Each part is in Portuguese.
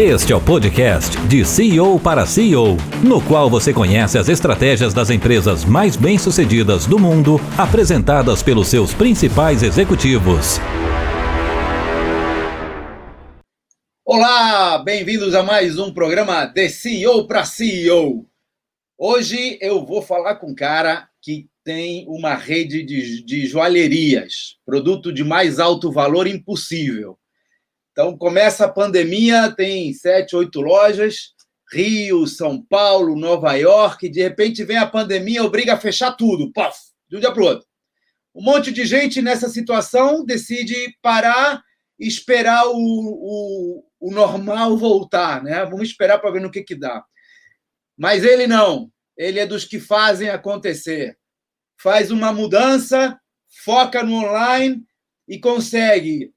Este é o podcast de CEO para CEO, no qual você conhece as estratégias das empresas mais bem-sucedidas do mundo, apresentadas pelos seus principais executivos. Olá, bem-vindos a mais um programa de CEO para CEO. Hoje eu vou falar com um cara que tem uma rede de joalherias, produto de mais alto valor impossível. Então, começa a pandemia, tem 7, 8 lojas, Rio, São Paulo, Nova York, de repente vem a pandemia, obriga a fechar tudo, puff, de um dia para o outro. Um monte de gente nessa situação decide parar e esperar o normal voltar, né? Vamos esperar para ver no que dá. Mas ele não, ele é dos que fazem acontecer. Faz uma mudança, foca no online e consegue...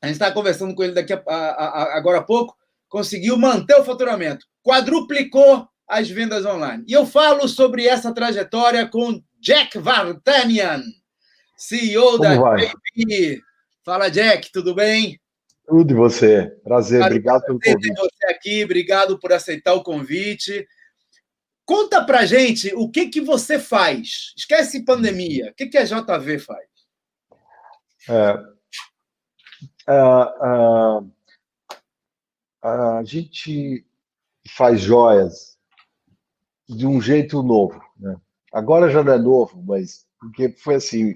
A gente estava conversando com ele daqui agora há pouco, conseguiu manter o faturamento, quadruplicou as vendas online. E eu falo sobre essa trajetória com Jack Vartanian, CEO da KPIs. Fala, Jack, tudo bem? Tudo, e você? Prazer, obrigado pelo convite. Prazer ter você aqui, obrigado por aceitar o convite. Conta pra gente o que você faz. Esquece pandemia. O que a JV faz? A gente faz joias de um jeito novo, né? Agora já não é novo, mas porque foi assim,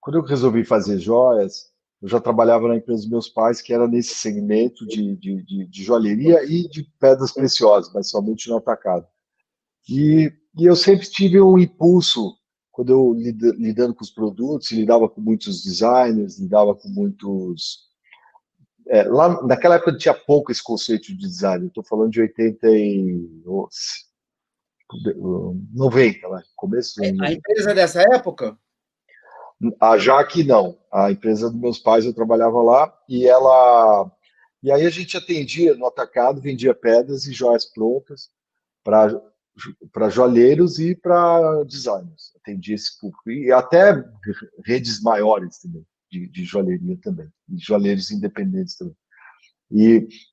quando eu resolvi fazer joias, eu já trabalhava na empresa dos meus pais, que era nesse segmento de joalheria e de pedras preciosas, mas somente no atacado. E eu sempre tive um impulso, quando eu lidando com os produtos, lidava com muitos designers, lidava com muitos... lá, naquela época tinha pouco esse conceito de design, eu estou falando de 90, lá, começo... A empresa dessa época? Já que não, a empresa dos meus pais, eu trabalhava lá, e aí a gente atendia no atacado, vendia pedras e joias prontas para joalheiros e para designers, atendia esse público, e até redes maiores também. De joalheria também, de joalheiros independentes também.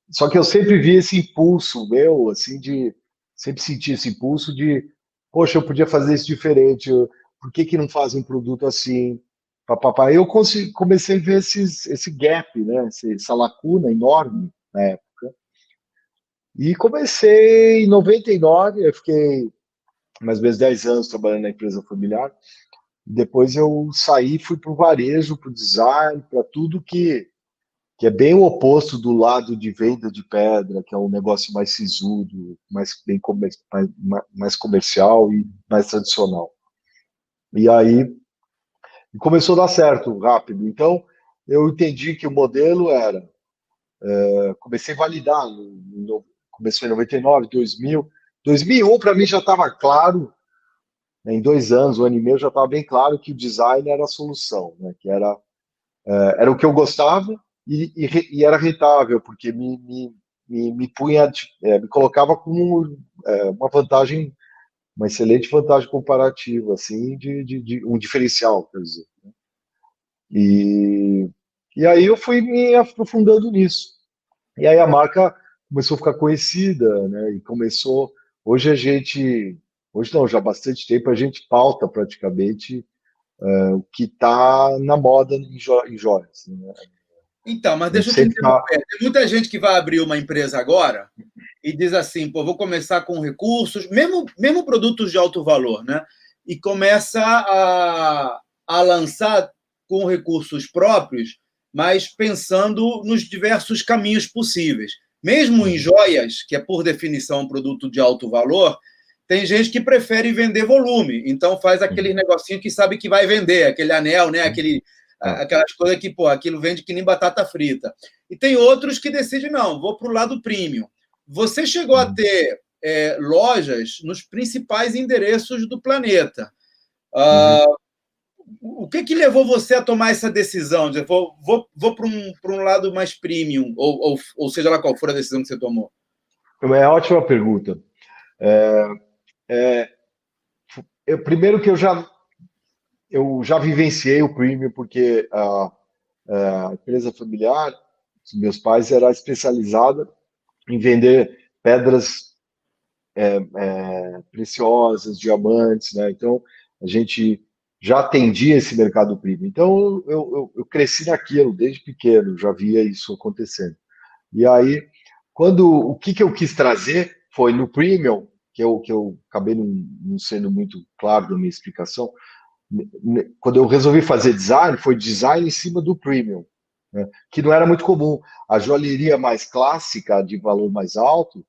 Só que eu sempre vi esse impulso meu, assim, sempre senti esse impulso de, poxa, eu podia fazer isso diferente, por que não fazem um produto assim? Papapá. Eu comecei a ver esse gap, né, essa lacuna enorme na época. E comecei em 99, eu fiquei mais ou menos 10 anos trabalhando na empresa familiar. Depois eu saí, fui para o varejo, para o design, para tudo que é bem o oposto do lado de venda de pedra, que é um negócio mais sisudo, mais comercial e mais tradicional. E aí começou a dar certo rápido. Então eu entendi que o modelo era... comecei a validar, comecei em 99, 2000. 2001 para mim já estava claro. Em 2 anos, 1 ano e meio, já estava bem claro que o design era a solução, né? Que era o que eu gostava e era rentável, porque me colocava com uma vantagem, uma excelente vantagem comparativa, assim, de um diferencial, quer dizer. E aí eu fui me aprofundando nisso. E aí a marca começou a ficar conhecida, né? E começou... Hoje não, já há bastante tempo a gente pauta praticamente o que está na moda em joias. Né? Então, mas deixa eu te interromper. Tem muita gente que vai abrir uma empresa agora e diz assim, pô, vou começar com recursos, mesmo produtos de alto valor, né? E começa a lançar com recursos próprios, mas pensando nos diversos caminhos possíveis. Mesmo em joias, que é por definição um produto de alto valor, tem gente que prefere vender volume, então faz aquele negocinho que sabe que vai vender, aquele anel, né? Aquelas coisas que, pô, aquilo vende que nem batata frita. E tem outros que decidem, não, vou para o lado premium. Você chegou a ter lojas nos principais endereços do planeta. O que levou você a tomar essa decisão? De, vou para um lado mais premium, ou seja lá qual for a decisão que você tomou? É uma ótima pergunta. Primeiro que eu já vivenciei o premium, porque a empresa familiar dos meus pais era especializada em vender pedras preciosas, diamantes, né? Então, a gente já atendia esse mercado primo. Então, eu cresci naquilo desde pequeno, já via isso acontecendo. E aí, o que eu quis trazer foi no premium, que eu acabei não sendo muito claro na minha explicação, quando eu resolvi fazer design, foi design em cima do premium, né? Que não era muito comum. A joalheria mais clássica, de valor mais alto,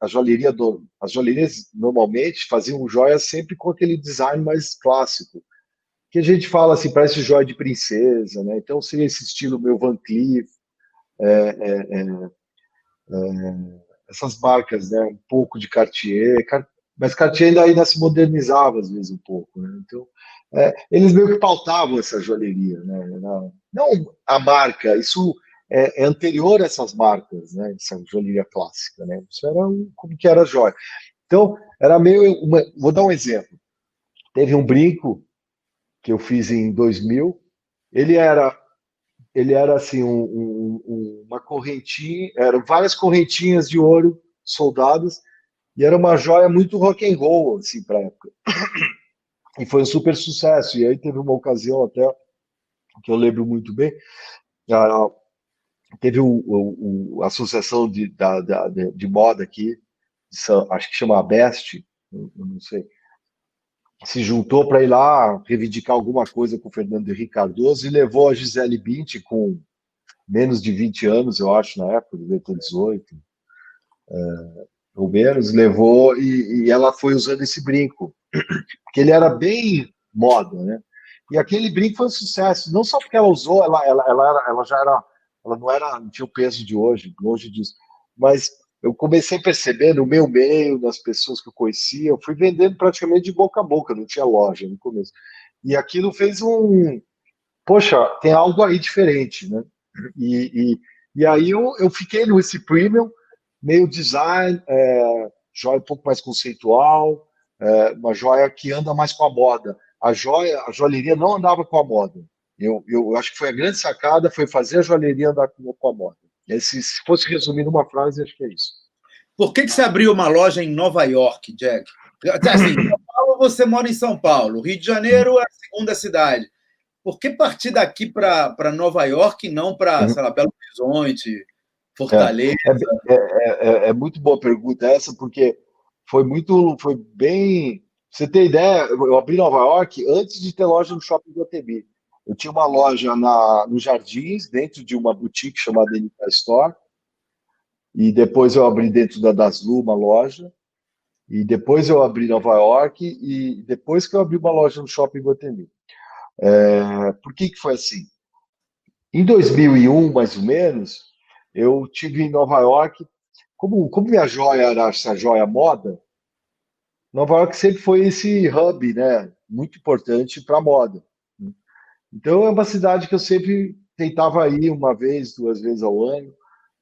as joalherias normalmente faziam joias sempre com aquele design mais clássico, que a gente fala assim, parece joia de princesa, né? Então seria esse estilo meu Van Cleef, essas marcas, né? Um pouco de Cartier, mas Cartier ainda se modernizava às vezes um pouco, né? Então eles meio que pautavam essa joalheria, né? Não a marca, isso é anterior a essas marcas, né? Essa joalheria clássica, né? Isso era como que era a joia. Então, era meio... vou dar um exemplo. Teve um brinco que eu fiz em 2000. Ele era assim, uma correntinha... Eram várias correntinhas de ouro soldadas e era uma joia muito rock and roll, assim, pra época. E foi um super sucesso. E aí teve uma ocasião até, que eu lembro muito bem, teve a associação de moda aqui, acho que chama a Best, eu não sei, se juntou para ir lá reivindicar alguma coisa com o Fernando Henrique Cardoso e levou a Gisele Bündchen com menos de 20 anos, eu acho, na época, devia ter 18, ou menos, levou e ela foi usando esse brinco, porque ele era bem moda, né? E aquele brinco foi um sucesso, não só porque ela usou, ela já era... Ela não tinha o peso de hoje, longe disso. Mas eu comecei a perceber no meu meio, nas pessoas que eu conhecia, eu fui vendendo praticamente de boca a boca, não tinha loja no começo. E aquilo fez poxa, tem algo aí diferente, né? E aí eu fiquei nesse premium, meio design, joia um pouco mais conceitual, uma joia que anda mais com a moda. A joalheria não andava com a moda. Eu acho que foi a grande sacada, foi fazer a joalheria andar com a moda. Se fosse resumir numa frase, acho que é isso. Por que você abriu uma loja em Nova York, Jack? Assim, São Paulo, você mora em São Paulo. Rio de Janeiro é a segunda cidade. Por que partir daqui para Nova York e não para, sei lá, Belo Horizonte, Fortaleza? É muito boa pergunta essa, porque foi bem... Você tem ideia, eu abri Nova York antes de ter loja no shopping do Atemi. Eu tinha uma loja nos Jardins, dentro de uma boutique chamada Daslu Store, e depois eu abri dentro da Daslu uma loja, e depois eu abri Nova York, e depois que eu abri uma loja no Shopping Guatemi. Por que foi assim? Em 2001, mais ou menos, eu tive em Nova York, como minha joia era essa joia moda, Nova York sempre foi esse hub, né, muito importante para a moda. Então, é uma cidade que eu sempre tentava ir uma vez, duas vezes ao ano,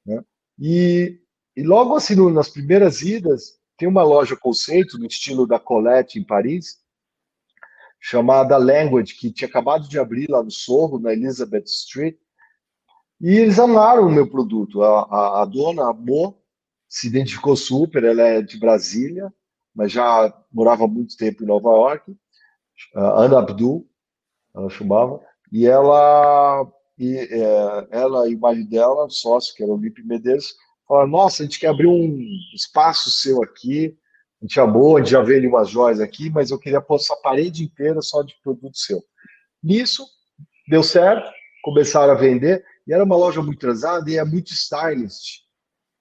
né? E logo assim, nas primeiras idas, tem uma loja conceito, no estilo da Colette, em Paris, chamada Language, que tinha acabado de abrir lá no Sorro, na Elizabeth Street, e eles amaram o meu produto. A dona, a Mo, se identificou super, ela é de Brasília, mas já morava há muito tempo em Nova York, Ana Abdul, ela chamava, e ela e o marido dela, o sócio, que era o Lipe Medeiros, falaram: nossa, a gente quer abrir um espaço seu aqui, a gente amou, a gente já vende umas joias aqui, mas eu queria pôr essa parede inteira só de produto seu. Nisso, deu certo, começaram a vender, e era uma loja muito transada, e é muito stylist,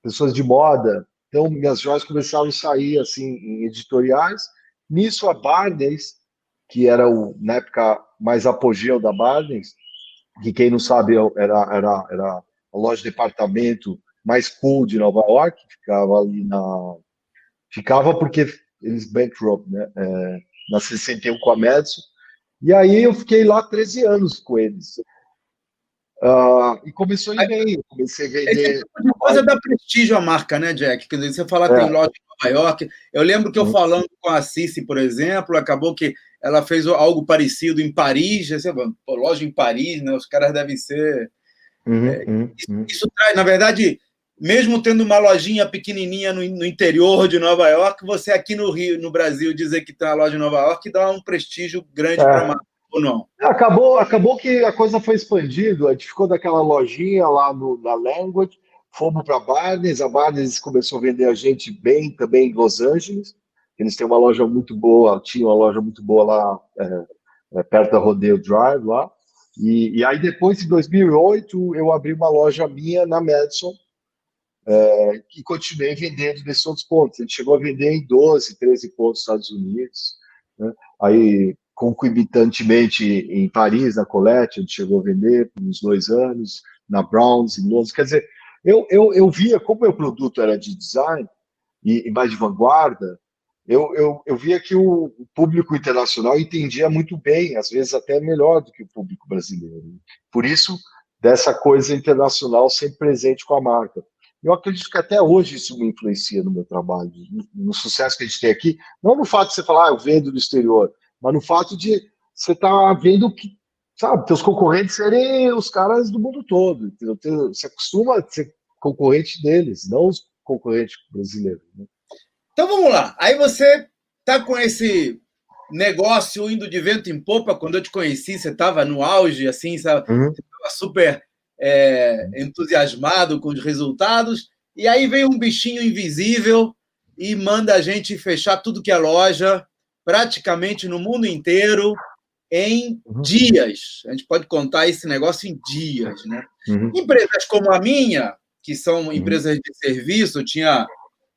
pessoas de moda, então minhas joias começaram a sair assim, em editoriais. Nisso, a Barneys, que era na época mais apogeu da Barneys, que quem não sabe era a loja de departamento mais cool de Nova York, ficava ali ficava porque eles bankrupt, né? Na 61 com a Madison, e aí eu fiquei lá 13 anos com eles. E começou a vender, comecei a vender. Uma coisa dá prestígio à marca, né, Jack? Quer dizer, você falar tem loja em Nova York. Eu lembro que eu falando com a Cici, por exemplo, acabou que ela fez algo parecido em Paris, loja em Paris, né? Os caras devem ser Isso traz, na verdade, mesmo tendo uma lojinha pequenininha no interior de Nova York, você aqui no Rio, no Brasil, dizer que tem uma loja em Nova York dá um prestígio grande para a marca, ou não? Acabou que a coisa foi expandida, a gente ficou daquela lojinha lá na Language, fomos para Barneys, a Barneys começou a vender a gente bem também em Los Angeles, eles têm uma loja muito boa, tinha uma loja muito boa lá, perto da Rodeo Drive lá, e aí depois, em 2008, eu abri uma loja minha na Madison, e continuei vendendo nesses outros pontos. A gente chegou a vender em 12, 13 pontos nos Estados Unidos, né? Aí, concomitantemente, em Paris, na Colette, a gente chegou a vender por uns 2 anos, na Browns, em Londres, quer dizer, eu via, como meu produto era de design, e mais de vanguarda, eu via que o público internacional entendia muito bem, às vezes até melhor do que o público brasileiro. Por isso, dessa coisa internacional sempre presente com a marca. Eu acredito que até hoje isso me influencia no meu trabalho, no sucesso que a gente tem aqui, não no fato de você falar, eu vendo do exterior, mas no fato de você estar vendo que, sabe, teus concorrentes serem os caras do mundo todo, entendeu? Você acostuma a ser concorrente deles, não os concorrentes brasileiros, né? Então, vamos lá. Aí você tá com esse negócio indo de vento em popa. Quando eu te conheci, você estava no auge, assim, sabe? Você estava super entusiasmado com os resultados. E aí vem um bichinho invisível e manda a gente fechar tudo que é loja, praticamente no mundo inteiro, em dias. A gente pode contar esse negócio em dias, né? Empresas como a minha, que são empresas de serviço, eu tinha...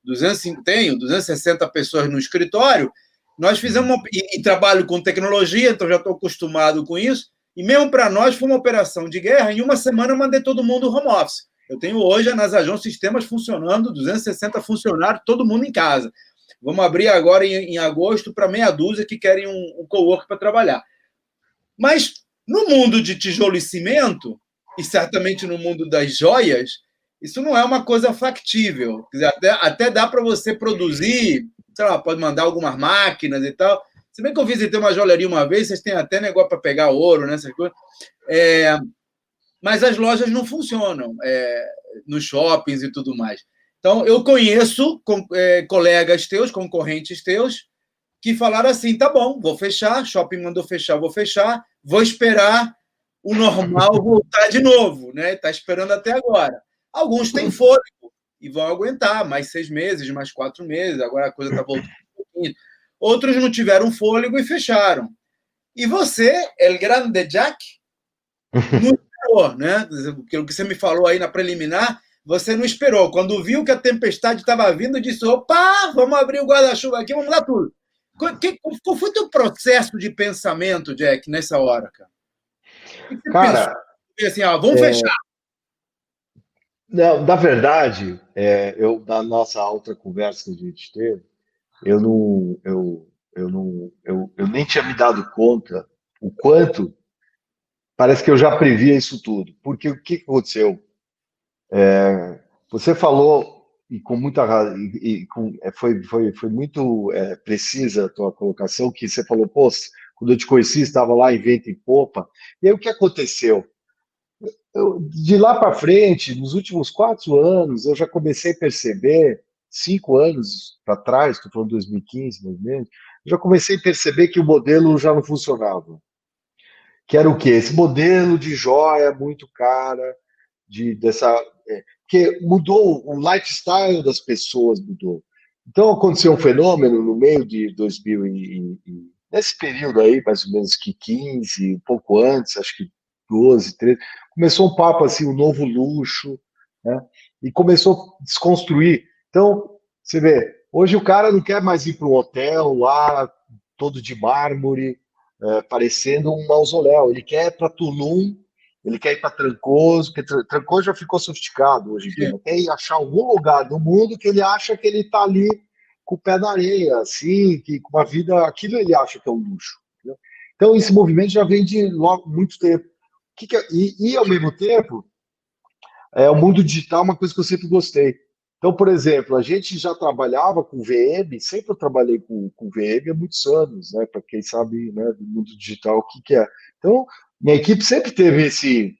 260 pessoas no escritório, nós fizemos e trabalho com tecnologia, então já estou acostumado com isso, e mesmo para nós foi uma operação de guerra, em uma semana eu mandei todo mundo home office. Eu tenho hoje a Nasajon Sistemas funcionando, 260 funcionários, todo mundo em casa. Vamos abrir agora em agosto para meia dúzia que querem um co-work para trabalhar. Mas no mundo de tijolo e cimento, e certamente no mundo das joias, isso não é uma coisa factível. Quer dizer, até dá para você produzir, sei lá, pode mandar algumas máquinas e tal. Se bem que eu visitei uma joalheria uma vez, vocês têm até negócio para pegar ouro, né, essas coisas. Mas as lojas não funcionam nos shoppings e tudo mais. Então, eu conheço colegas teus, concorrentes teus, que falaram assim, tá bom, vou fechar, shopping mandou fechar, vou fechar, vou esperar o normal voltar de novo, né? Está esperando até agora. Alguns têm fôlego e vão aguentar mais 6 meses, mais 4 meses, agora a coisa está voltando um pouquinho. Outros não tiveram fôlego e fecharam. E você, El Grande Jack, não esperou, né? O que você me falou aí na preliminar, você não esperou. Quando viu que a tempestade estava vindo, disse, opa, vamos abrir o guarda-chuva aqui, vamos dar tudo. Qual foi o teu processo de pensamento, Jack, nessa hora, cara? O que você pensou? Assim, ó, vamos fechar. Não, na verdade, na nossa outra conversa que a gente teve, eu nem tinha me dado conta o quanto parece que eu já previa isso tudo. Porque o que aconteceu? Você falou, e com muita razão, foi muito precisa a tua colocação, que você falou, pô, quando eu te conheci, estava lá em vento em popa. E aí o que aconteceu? De lá para frente, nos últimos 4 anos, eu já comecei a perceber, 5 anos para trás, estou falando 2015, mais ou menos, já comecei a perceber que o modelo já não funcionava. Que era o quê? Esse modelo de joia muito cara, que mudou, o lifestyle das pessoas mudou. Então, aconteceu um fenômeno no meio de 2000, nesse período aí, mais ou menos que 15, um pouco antes, acho que 12, 13, começou um papo assim, um novo luxo, né? E começou a desconstruir. Então, você vê, hoje o cara não quer mais ir para um hotel lá, todo de mármore, parecendo um mausoléu. Ele quer ir para Tulum, ele quer ir para Trancoso, porque Trancoso já ficou sofisticado hoje em dia. Ele quer achar algum lugar do mundo que ele acha que ele está ali com o pé na areia, assim, que com uma vida, aquilo ele acha que é um luxo. Entendeu? Então, esse movimento já vem de muito tempo. E, ao mesmo tempo, o mundo digital é uma coisa que eu sempre gostei. Então, por exemplo, a gente já trabalhava com VM, sempre eu trabalhei com VM há muitos anos, né? Para quem sabe, né, do mundo digital o que é. Então, minha equipe sempre teve esse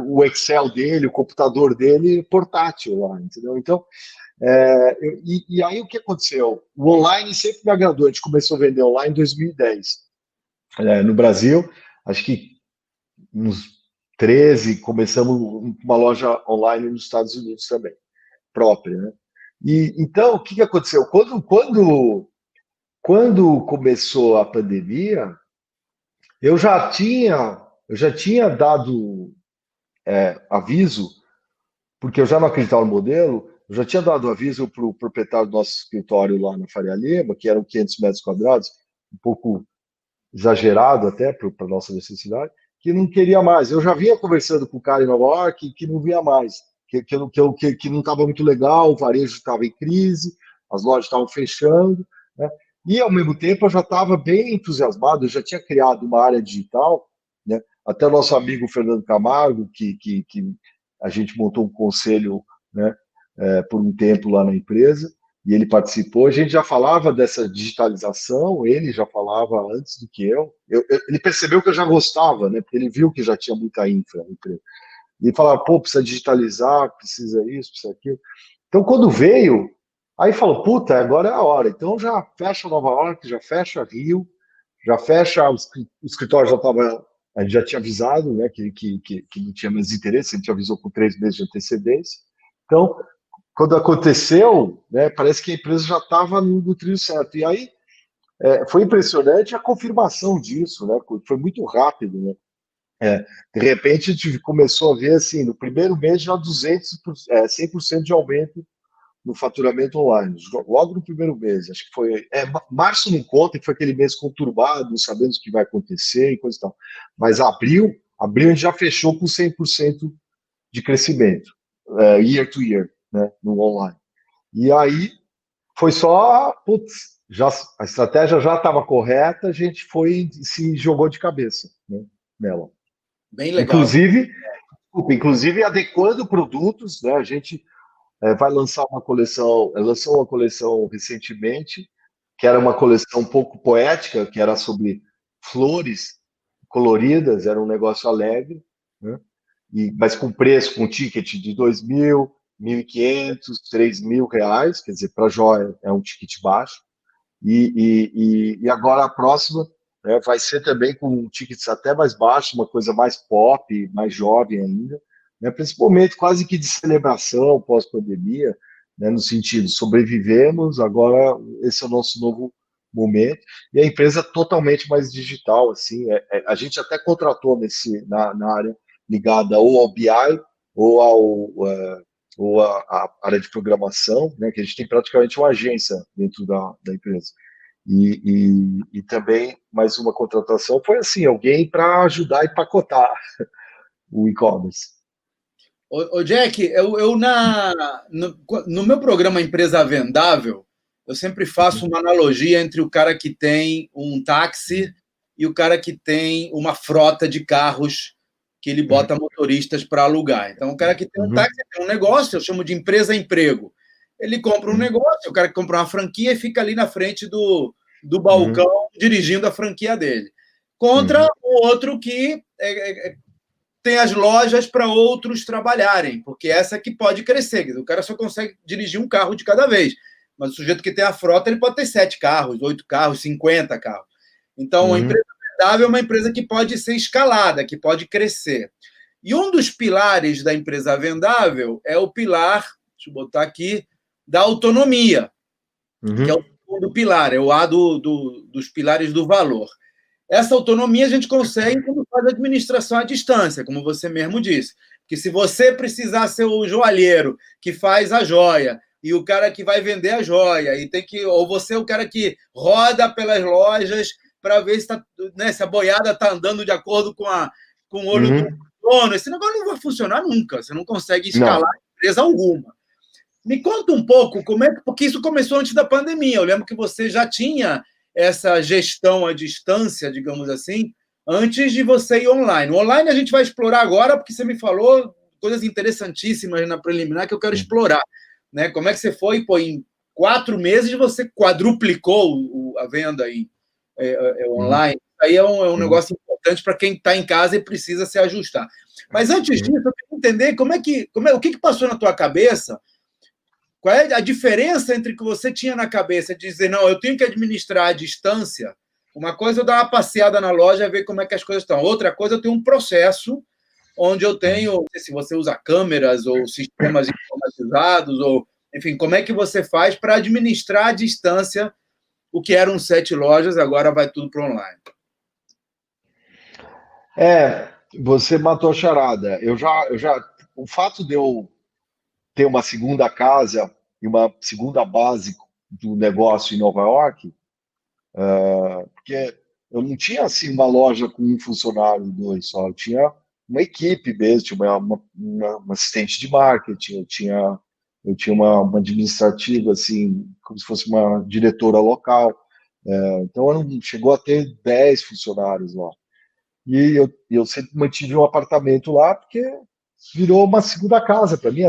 o Excel dele, o computador dele portátil lá, entendeu? Então, e aí o que aconteceu? O online sempre me agradou. A gente começou a vender online em 2010. No Brasil, acho que uns 13, começamos uma loja online nos Estados Unidos também, própria, né? E, então, o que aconteceu? Quando começou a pandemia, eu já tinha dado aviso, porque eu já não acreditava no modelo, eu já tinha dado aviso para o proprietário do nosso escritório lá na Faria Lima, que eram 500 metros quadrados, um pouco exagerado até para a nossa necessidade, que não queria mais. Eu já vinha conversando com o cara em Nova York que não vinha mais, que não estava muito legal, o varejo estava em crise, as lojas estavam fechando, né? E, ao mesmo tempo, eu já estava bem entusiasmado, eu já tinha criado uma área digital, né? Até o nosso amigo Fernando Camargo, que a gente montou um conselho, né, por um tempo lá na empresa, e ele participou, a gente já falava dessa digitalização, ele já falava antes do que eu. Ele percebeu que eu já gostava, né, porque ele viu que já tinha muita infra na empresa. Ele falava, pô, precisa digitalizar, precisa isso, precisa aquilo. Então, quando veio, aí falou, puta, agora é a hora. Então, já fecha Nova York, já fecha Rio, já fecha o escritório, já estava... A gente já tinha avisado, né, que não tinha mais interesse, a gente avisou com 3 meses de antecedência. Então, quando aconteceu, né, parece que a empresa já estava no trilho certo. E aí, foi impressionante a confirmação disso, né, foi muito rápido, né. De repente, a gente começou a ver, assim, no primeiro mês, já 100% de aumento no faturamento online, logo no primeiro mês. Acho que foi... março não conta, que foi aquele mês conturbado, não sabemos o que vai acontecer e coisa e tal. Mas abril a gente já fechou com 100% de crescimento, year to year, né, no online. E aí, foi só... Putz, a estratégia já estava correta, a gente foi se jogou de cabeça, né, nela. Bem legal. Inclusive adequando produtos, né, a gente vai lançar uma coleção, lançou uma coleção recentemente, que era uma coleção um pouco poética, que era sobre flores coloridas, era um negócio alegre, né? Mas com preço, com ticket de R$2.000, R$1.500, R$3.000, quer dizer, para joia é um ticket baixo, e agora a próxima vai ser também com tickets até mais baixos, uma coisa mais pop, mais jovem ainda, né, para esse momento quase que de celebração pós-pandemia, né, no sentido, sobrevivemos, agora esse é o nosso novo momento, e a empresa totalmente mais digital, assim, a gente até contratou na área ligada ou ao BI, ou à área de programação, né, que a gente tem praticamente uma agência dentro da empresa. E também, mais uma contratação, foi assim, alguém para ajudar e pacotar o e-commerce. Ô Jack, no meu programa Empresa Vendável, eu sempre faço uma analogia entre o cara que tem um táxi e o cara que tem uma frota de carros que ele bota motoristas para alugar. Então, o cara que tem um táxi tem um negócio, eu chamo de empresa-emprego. Ele compra um negócio, o cara que compra uma franquia e fica ali na frente do balcão dirigindo a franquia dele. Contra o outro que tem as lojas para outros trabalharem, porque essa que pode crescer. O cara só consegue dirigir um carro de cada vez. Mas o sujeito que tem a frota, ele pode ter 7 carros, 8 carros, 50 carros. Então, a empresa vendável é uma empresa que pode ser escalada, que pode crescer. E um dos pilares da empresa vendável é o pilar, deixa eu botar aqui, da autonomia, que é o segundo pilar, é o A dos pilares do valor. Essa autonomia a gente consegue quando faz administração à distância, como você mesmo disse. Que se você precisar ser o joalheiro que faz a joia e o cara que vai vender a joia, ou você é o cara que roda pelas lojas para ver se a boiada está andando de acordo com o olho do dono, esse negócio não vai funcionar nunca, você não consegue escalar empresa alguma. Me conta um pouco como é que... Porque isso começou antes da pandemia. Eu lembro que você já tinha essa gestão à distância, digamos assim, antes de você ir online. O online a gente vai explorar agora, porque você me falou coisas interessantíssimas na preliminar que eu quero explorar, né? Como é que você foi? Pô, em 4 meses você quadruplicou a venda aí, online. Isso aí é um negócio importante para quem está em casa e precisa se ajustar. Mas antes disso, eu quero entender o que passou na tua cabeça. Qual é a diferença entre o que você tinha na cabeça de dizer, não, eu tenho que administrar a distância? Uma coisa eu dar uma passeada na loja, ver como é que as coisas estão. Outra coisa, eu tenho um processo onde eu tenho, não sei se você usa câmeras ou sistemas informatizados, ou, enfim, como é que você faz para administrar a distância, o que eram 7 lojas, agora vai tudo para online. Você matou a charada. O fato de eu ter uma segunda casa e uma segunda base do negócio em Nova York, porque eu não tinha assim uma loja com um funcionário, 2 só, eu tinha uma equipe mesmo, uma assistente de marketing, eu tinha uma administrativa, assim, como se fosse uma diretora local, então eu chegou a ter 10 funcionários lá, e eu sempre mantive um apartamento lá, porque virou uma segunda casa para mim,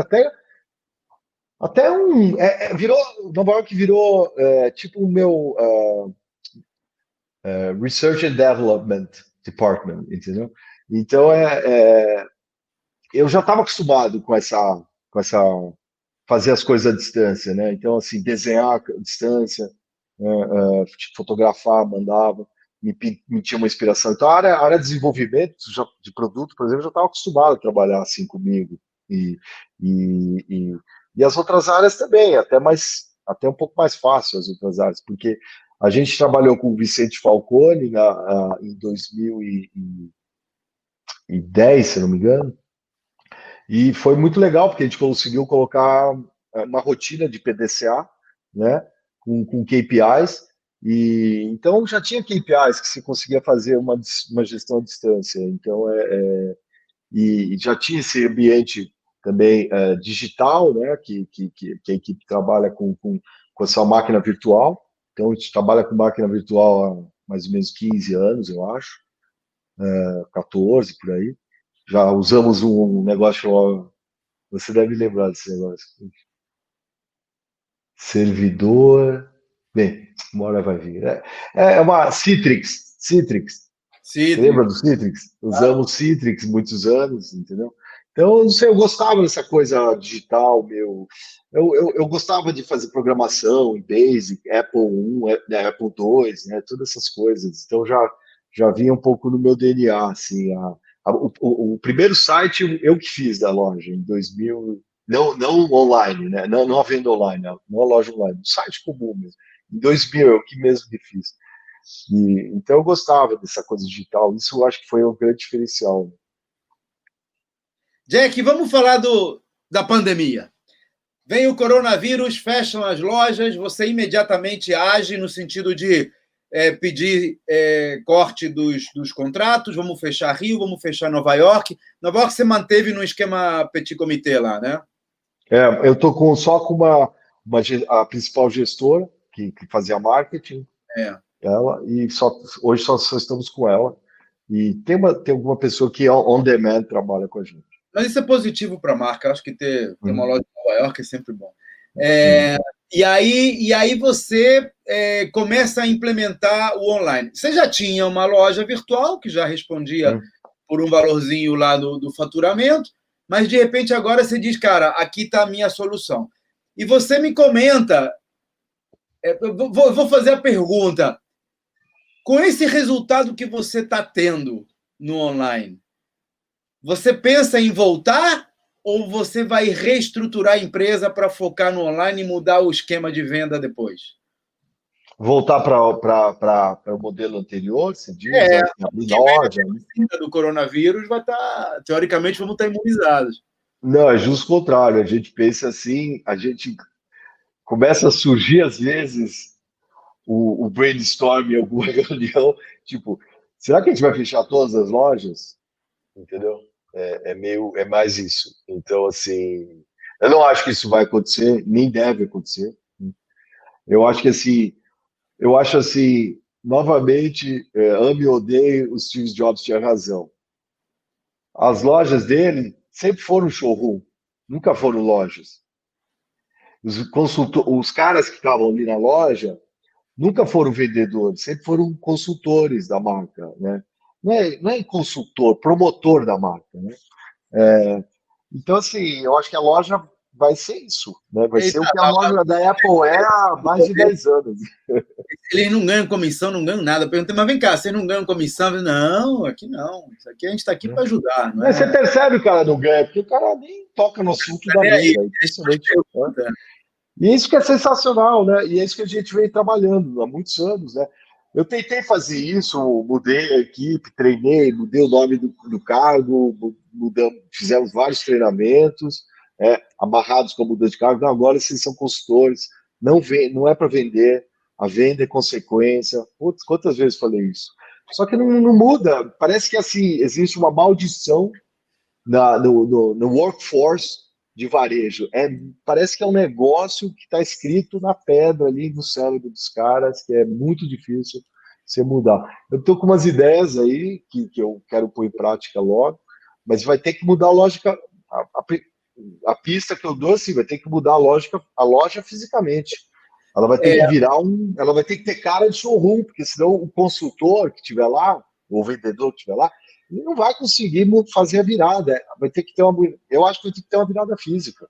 Nova York virou tipo o meu Research and Development Department, entendeu? Então eu já estava acostumado com essa fazer as coisas à distância, né? Então assim, desenhar à distância, fotografar, mandava, me tinha uma inspiração. Então a área de desenvolvimento de produto, por exemplo, já estava acostumado a trabalhar assim comigo e as outras áreas também, até um pouco mais fácil as outras áreas, porque a gente trabalhou com o Vicente Falcone em 2010, se não me engano, e foi muito legal, porque a gente conseguiu colocar uma rotina de PDCA, né, com KPIs, e então já tinha KPIs que se conseguia fazer uma gestão à distância, então e já tinha esse ambiente também digital, né, que a equipe trabalha com a sua máquina virtual. Então, a gente trabalha com máquina virtual há mais ou menos 15 anos, eu acho, 14, por aí. Já usamos um negócio, você deve lembrar desse negócio. Servidor... Bem, uma hora vai vir. É uma Citrix. Você lembra do Citrix? Usamos Citrix muitos anos, entendeu? Então, não sei, eu gostava dessa coisa digital, meu. Eu gostava de fazer programação em Basic, Apple 1, Apple 2, né, todas essas coisas. Então, já vinha um pouco no meu DNA, assim. O primeiro site eu que fiz da loja, em 2000, não online, né, não a venda online, não a loja online, um site comum mesmo. Em 2000, eu que mesmo que fiz. Então, eu gostava dessa coisa digital. Isso eu acho que foi um grande diferencial. Jack, vamos falar da pandemia. Vem o coronavírus, fecham as lojas, você imediatamente age no sentido de pedir corte dos contratos, vamos fechar Rio, vamos fechar Nova York. Nova York você manteve no esquema petit comité lá, né? Eu estou só com a principal gestora, que fazia marketing, ela, e hoje só estamos com ela. E tem alguma pessoa que on demand trabalha com a gente. Mas isso é positivo para a marca, acho que ter uma loja em Nova York é sempre bom. E aí você começa a implementar o online. Você já tinha uma loja virtual, que já respondia por um valorzinho lá do faturamento, mas de repente agora você diz, cara, aqui está a minha solução. E você me comenta, vou fazer a pergunta, com esse resultado que você está tendo no online, você pensa em voltar ou você vai reestruturar a empresa para focar no online e mudar o esquema de venda depois? Voltar para o modelo anterior, você diz? Abrir loja, né? Do coronavírus vai estar, teoricamente, vamos estar imunizados. Não, é justo o contrário. A gente pensa assim, a gente começa a surgir, às vezes, o brainstorm em alguma reunião, tipo, será que a gente vai fechar todas as lojas? Entendeu? É mais isso. Então, assim, eu não acho que isso vai acontecer, nem deve acontecer. Eu acho assim, novamente, ame ou odeie, o Steve Jobs tinha razão. As lojas dele sempre foram showroom, nunca foram lojas. Os caras que estavam ali na loja nunca foram vendedores, sempre foram consultores da marca, né? não é consultor, promotor da marca, né? Então, assim, eu acho que a loja vai ser isso, né? Vai ser o que a loja da Apple é há mais de 10 anos. Eles não ganham comissão, não ganham nada. Eu perguntei, mas vem cá, você não ganha comissão? Falei, não, aqui não. Isso aqui a gente está aqui para ajudar. Não é? Mas você percebe o cara não ganha, porque o cara nem toca no assunto da venda. É. E isso que é sensacional, né? E é isso que a gente vem trabalhando há muitos anos, né? Eu tentei fazer isso, mudei a equipe, treinei, mudei o nome do cargo, fizemos vários treinamentos, amarrados com a mudança de cargo. Não, agora vocês são consultores, não é para vender, a venda é consequência. Putz, quantas vezes falei isso? Só que não muda, parece que assim, existe uma maldição no workforce de varejo. Parece que é um negócio que está escrito na pedra ali no cérebro dos caras, que é muito difícil você mudar. Eu estou com umas ideias aí que eu quero pôr em prática logo, mas vai ter que mudar a lógica, a pista que eu dou, assim, vai ter que mudar a lógica, a loja fisicamente. Ela vai ter que virar ela vai ter que ter cara de showroom, porque senão o consultor que estiver lá, ou o vendedor que estiver lá, ele não vai conseguir fazer a virada. Vai ter que ter eu acho que vai ter que ter uma virada física.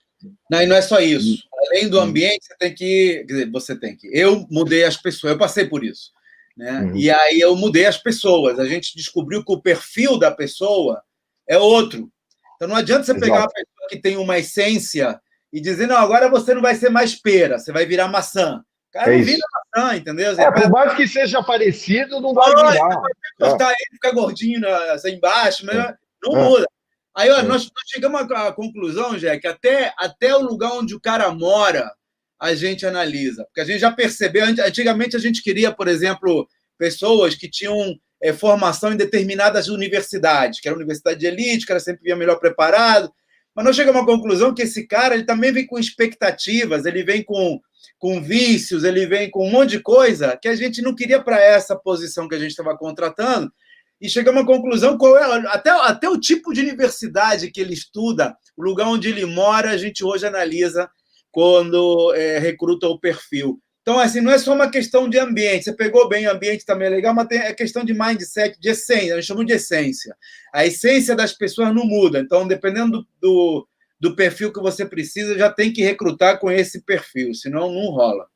Não, e não é só isso. Além do ambiente, você tem que... Quer dizer, eu mudei as pessoas, eu passei por isso, né? E aí eu mudei as pessoas. A gente descobriu que o perfil da pessoa é outro. Então não adianta você pegar uma pessoa que tem uma essência e dizer, não, agora você não vai ser mais pera, você vai virar maçã. Cara, não vira maçã, entendeu? Por mais que seja parecido, não vai virar. Vai cortar ele, ficar gordinho assim embaixo, mas não muda. Aí nós chegamos à conclusão, Jack, que até o lugar onde o cara mora, a gente analisa. Porque a gente já percebeu, antigamente a gente queria, por exemplo, pessoas que tinham formação em determinadas universidades, que era universidade de elite, que era sempre via melhor preparado. Mas nós chegamos à conclusão que esse cara, ele também vem com expectativas, ele vem com vícios, ele vem com um monte de coisa que a gente não queria para essa posição que a gente estava contratando. E chegamos à conclusão, qual é, até o tipo de universidade que ele estuda, o lugar onde ele mora, a gente hoje analisa quando recruta o perfil. Então, assim, não é só uma questão de ambiente. Você pegou bem, o ambiente também é legal, mas é questão de mindset, de essência. A gente chama de essência. A essência das pessoas não muda. Então, dependendo do perfil que você precisa, já tem que recrutar com esse perfil, senão não rola.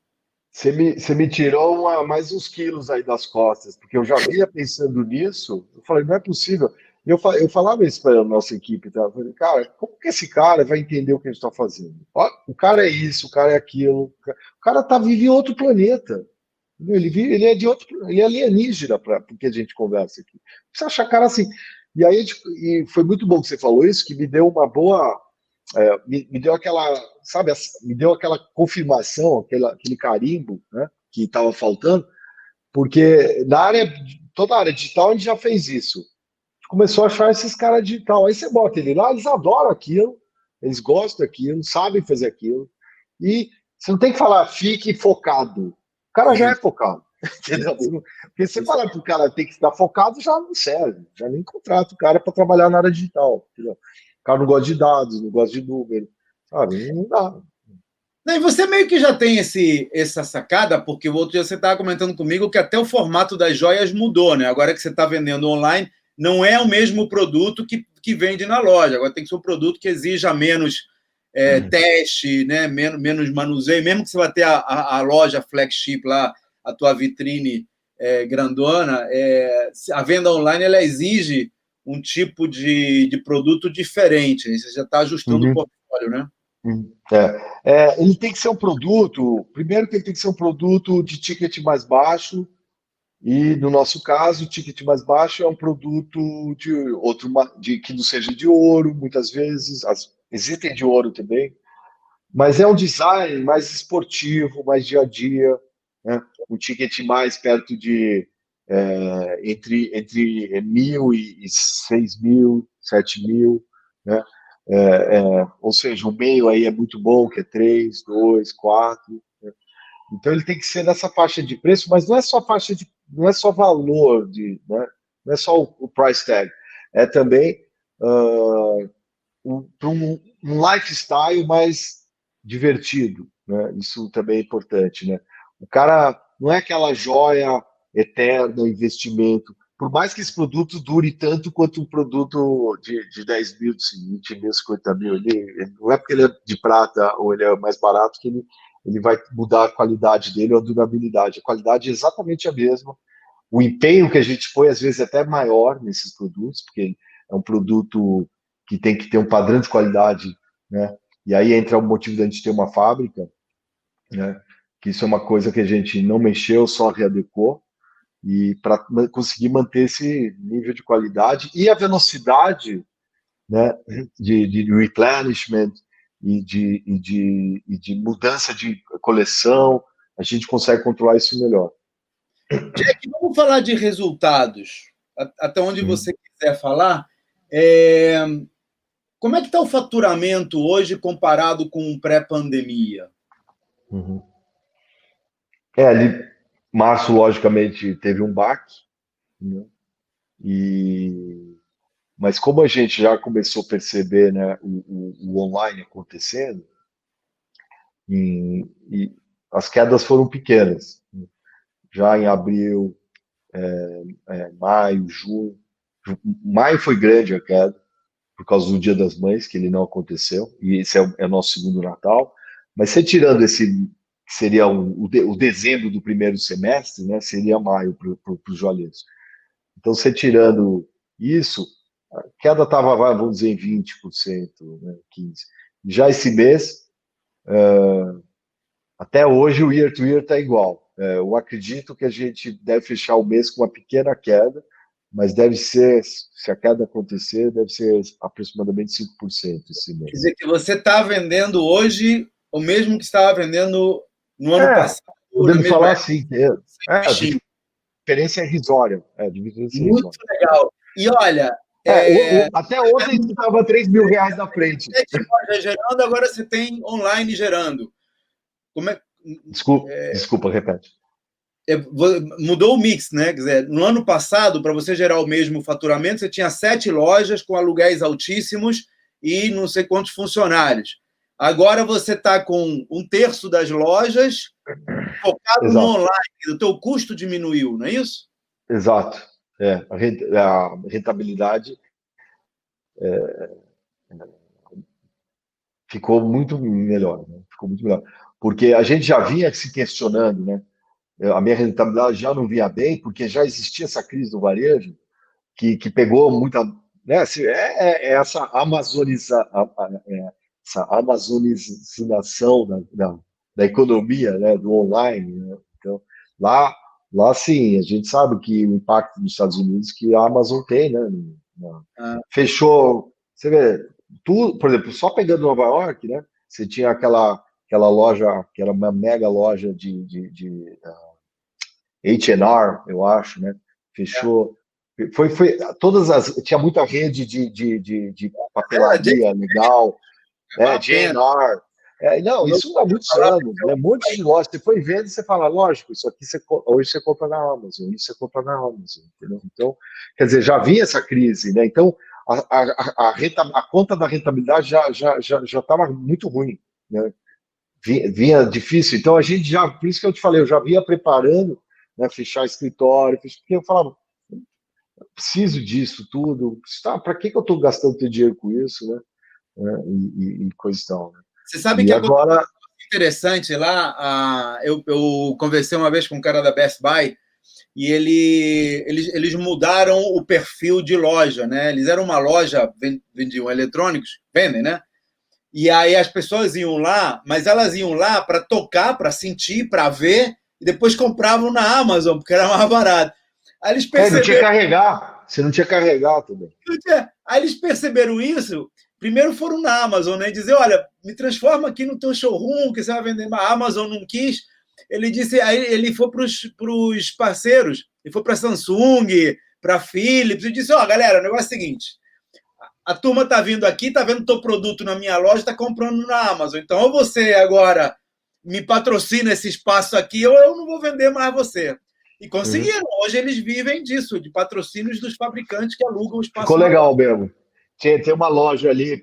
Você me tirou mais uns quilos aí das costas, porque eu já vinha pensando nisso. Eu falei, não é possível. Eu falava isso para a nossa equipe, tá? Eu falei, cara, como que esse cara vai entender o que a gente está fazendo? Ó, o cara é isso, o cara é aquilo. O cara vive em outro planeta. Ele é de outro, ele é alienígena para o que a gente conversa aqui. Precisa achar cara assim. E aí e foi muito bom que você falou isso, que me deu uma boa... me deu aquela, sabe, me deu aquela confirmação, aquele carimbo, né, que estava faltando, porque toda a área digital a gente já fez isso. A gente começou a achar esses caras digital. Aí você bota ele lá, eles adoram aquilo, eles gostam daquilo, sabem fazer aquilo. E você não tem que falar, fique focado. O cara já é focado. Entendeu? Porque você falar para o cara tem que estar focado, já não serve. Já nem contrata o cara para trabalhar na área digital. Entendeu? O cara não gosta de dados, não gosta de número, sabe? Não dá. E você meio que já tem essa sacada, porque o outro dia você estava comentando comigo que até o formato das joias mudou, né? Agora que você está vendendo online, não é o mesmo produto que vende na loja. Agora tem que ser um produto que exija menos teste, né? menos manuseio. Mesmo que você vá ter a loja flagship lá, a tua vitrine grandona, a venda online ela exige um tipo de produto diferente, né? Você já está ajustando o portfólio, né? Ele tem que ser um produto, primeiro que ele tem que ser um produto de ticket mais baixo, e no nosso caso, o ticket mais baixo é um produto que não seja de ouro, muitas vezes, existem de ouro também, mas é um design mais esportivo, mais dia a dia, né? Um ticket mais perto de entre 1.000 e 6.000, 7.000, né? Ou seja, o meio aí é muito bom, que é 3, 2, 4, né? Então ele tem que ser nessa faixa de preço, mas não é só faixa de, não é só valor, né? Não é só o price tag, é também um lifestyle mais divertido, né? Isso também é importante, né? O cara não é aquela joia eterno investimento, por mais que esse produto dure tanto quanto um produto de 10 mil, de 20 mil, 50 mil, ele, não é porque ele é de prata ou ele é mais barato que ele vai mudar a qualidade dele ou a durabilidade. A qualidade é exatamente a mesma. O empenho que a gente põe, às vezes, é até maior nesses produtos, porque é um produto que tem que ter um padrão de qualidade, né? E aí entra o motivo da gente ter uma fábrica, né? Que isso é uma coisa que a gente não mexeu, só readequou, e para conseguir manter esse nível de qualidade e a velocidade, né, de replenishment e de mudança de coleção, a gente consegue controlar isso melhor. Jack, vamos falar de resultados, até onde você quiser falar. Como é que está o faturamento hoje comparado com pré-pandemia? Março, logicamente, teve um baque, né? Mas como a gente já começou a perceber, né, o online acontecendo, e as quedas foram pequenas. Né? Já em abril, maio, junho. Maio foi grande a queda, por causa do Dia das Mães, que ele não aconteceu, e esse é o nosso segundo Natal. Mas você tirando esse... seria o dezembro do primeiro semestre, né? Seria maio para os joalheiros. Então, você tirando isso, a queda estava, vamos dizer, em 20%, né? 15%. Já esse mês, até hoje, o year-to-year está igual. Eu acredito que a gente deve fechar o mês com uma pequena queda, mas deve ser, se a queda acontecer, deve ser aproximadamente 5% esse mês. Quer dizer que você está vendendo hoje o mesmo que estava vendendo... no ano passado. Podemos falar assim. A diferença é irrisória. Muito legal. E olha... até ontem você estava 3 mil reais na frente. Gerando, agora você tem online gerando. Como é? Desculpa, repete. Mudou o mix, né? Quer dizer, no ano passado, para você gerar o mesmo faturamento, você tinha 7 lojas com aluguéis altíssimos e não sei quantos funcionários. Agora você está com 1/3 das lojas focado no online. O teu custo diminuiu, não é isso? Exato. A rentabilidade ficou muito melhor, né? Ficou muito melhor. Porque a gente já vinha se questionando, né? A minha rentabilidade já não vinha bem, porque já existia essa crise do varejo que pegou muita... Né? Assim, essa amazonização... essa amazonização da economia, né, do online, né? Então, lá sim, a gente sabe que o impacto nos Estados Unidos que a Amazon tem, né? Fechou, você vê, tudo, por exemplo, só pegando Nova York, né, você tinha aquela loja, que era uma mega loja de H&R, eu acho, né, fechou... Foi todas as... Tinha muita rede de papelaria legal, GNR. Não, isso é muito sano, né? Muitos negócios. Você foi vendo e você fala, lógico, isso aqui hoje você compra na Amazon, isso você compra na Amazon, entendeu? Então, quer dizer, já vinha essa crise, né? Então, a conta da rentabilidade já estava muito ruim, né? Vinha difícil. Então, a gente já... Por isso que eu te falei, eu já vinha preparando, né, fechar escritório, porque eu falava, preciso disso tudo, tá, para que eu estou gastando teu dinheiro com isso, né? E coisa e tal. Né? Você sabe que agora interessante lá, eu conversei uma vez com um cara da Best Buy e eles mudaram o perfil de loja, né? Eles eram uma loja, vendiam eletrônicos, vendem, né? E aí as pessoas iam lá, mas elas iam lá para tocar, para sentir, para ver, e depois compravam na Amazon, porque era mais barato. Aí eles perceberam... não tinha carregar. Você não tinha carregar também. Aí eles perceberam isso. Primeiro foram na Amazon, né? Dizer, olha, me transforma aqui no teu showroom, que você vai vender. A Amazon não quis. Ele disse... Aí ele foi para os parceiros. Ele foi para a Samsung, para a Philips. Ele disse, ó, galera, o negócio é o seguinte. A turma está vindo aqui, está vendo o teu produto na minha loja, está comprando na Amazon. Então, ou você agora me patrocina esse espaço aqui, ou eu não vou vender mais você. E conseguiram. Hoje eles vivem disso, de patrocínios dos fabricantes que alugam os espaços. Ficou legal mesmo. Tem uma loja ali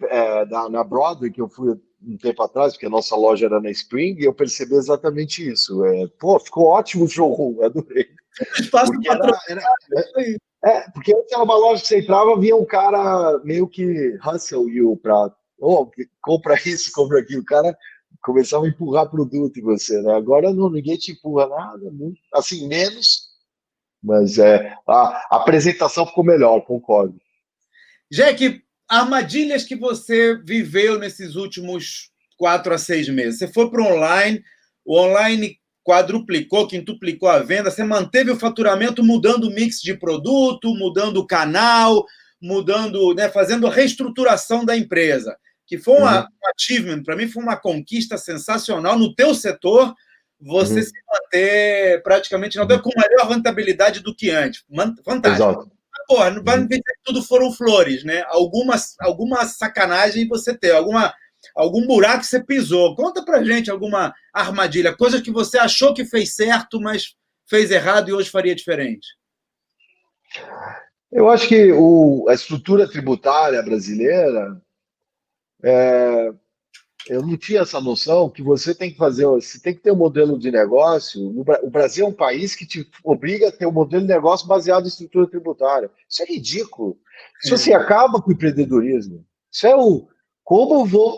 na Broadway, que eu fui um tempo atrás, porque a nossa loja era na Spring, e eu percebi exatamente isso. Ficou ótimo o showroom, adorei. Espaço porque antes era uma loja que você entrava, vinha um cara meio que hustle you pra... Oh, compra isso, compra aquilo. O cara começava a empurrar produto em você, né? Agora não, ninguém te empurra nada, muito, assim, menos. Mas a apresentação ficou melhor, concordo. Jack, armadilhas que você viveu nesses últimos 4 a 6 meses. Você foi para o online quadruplicou, quintuplicou a venda, você manteve o faturamento mudando o mix de produto, mudando o canal, mudando, né, fazendo a reestruturação da empresa, que foi um achievement, para mim foi uma conquista sensacional no teu setor, você se manter praticamente com maior rentabilidade do que antes. Fantástico. Exato. Porra, não vai me dizer que tudo foram flores, né? Alguma sacanagem você teve, algum buraco você pisou. Conta pra gente alguma armadilha, coisas que você achou que fez certo, mas fez errado e hoje faria diferente. Eu acho que a estrutura tributária brasileira, eu não tinha essa noção que você tem que fazer, você tem que ter um modelo de negócio. O Brasil é um país que te obriga a ter um modelo de negócio baseado em estrutura tributária. Isso é ridículo. Isso assim, acaba com o empreendedorismo. Isso é como eu vou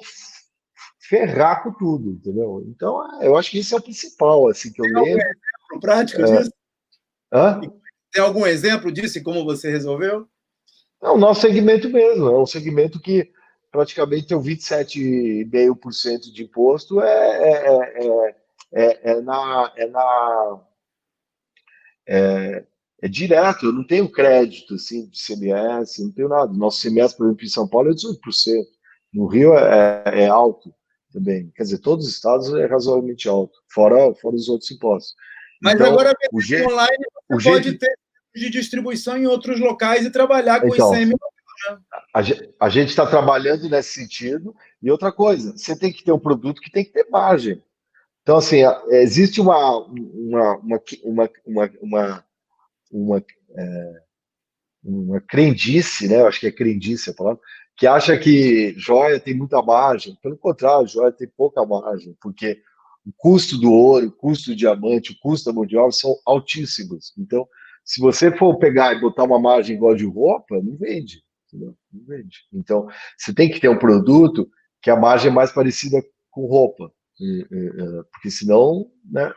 ferrar com tudo, entendeu? Então, eu acho que isso é o principal, assim, que eu lembro. Tem algum exemplo prático disso? Hã? Tem algum exemplo disso e como você resolveu? É o nosso segmento mesmo. É um segmento que praticamente tem 27,5% de imposto é direto, eu não tenho crédito assim, de CMS, não tenho nada. Nosso CMS, por exemplo, em São Paulo é 18%, no Rio é alto também, quer dizer, todos os estados é razoavelmente alto, fora os outros impostos. Mas então, agora online você pode ter de distribuição em outros locais e trabalhar com então, ICM. A gente está trabalhando nesse sentido. E outra coisa, você tem que ter um produto que tem que ter margem. Então, assim, existe uma crendice, né? Eu acho que é crendice a palavra, que acha que joia tem muita margem. Pelo contrário, joia tem pouca margem, porque o custo do ouro, o custo do diamante, o custo da mão de obra são altíssimos. Então, se você for pegar e botar uma margem igual de roupa, não vende. Então, você tem que ter um produto que a margem é mais parecida com roupa, porque senão, né,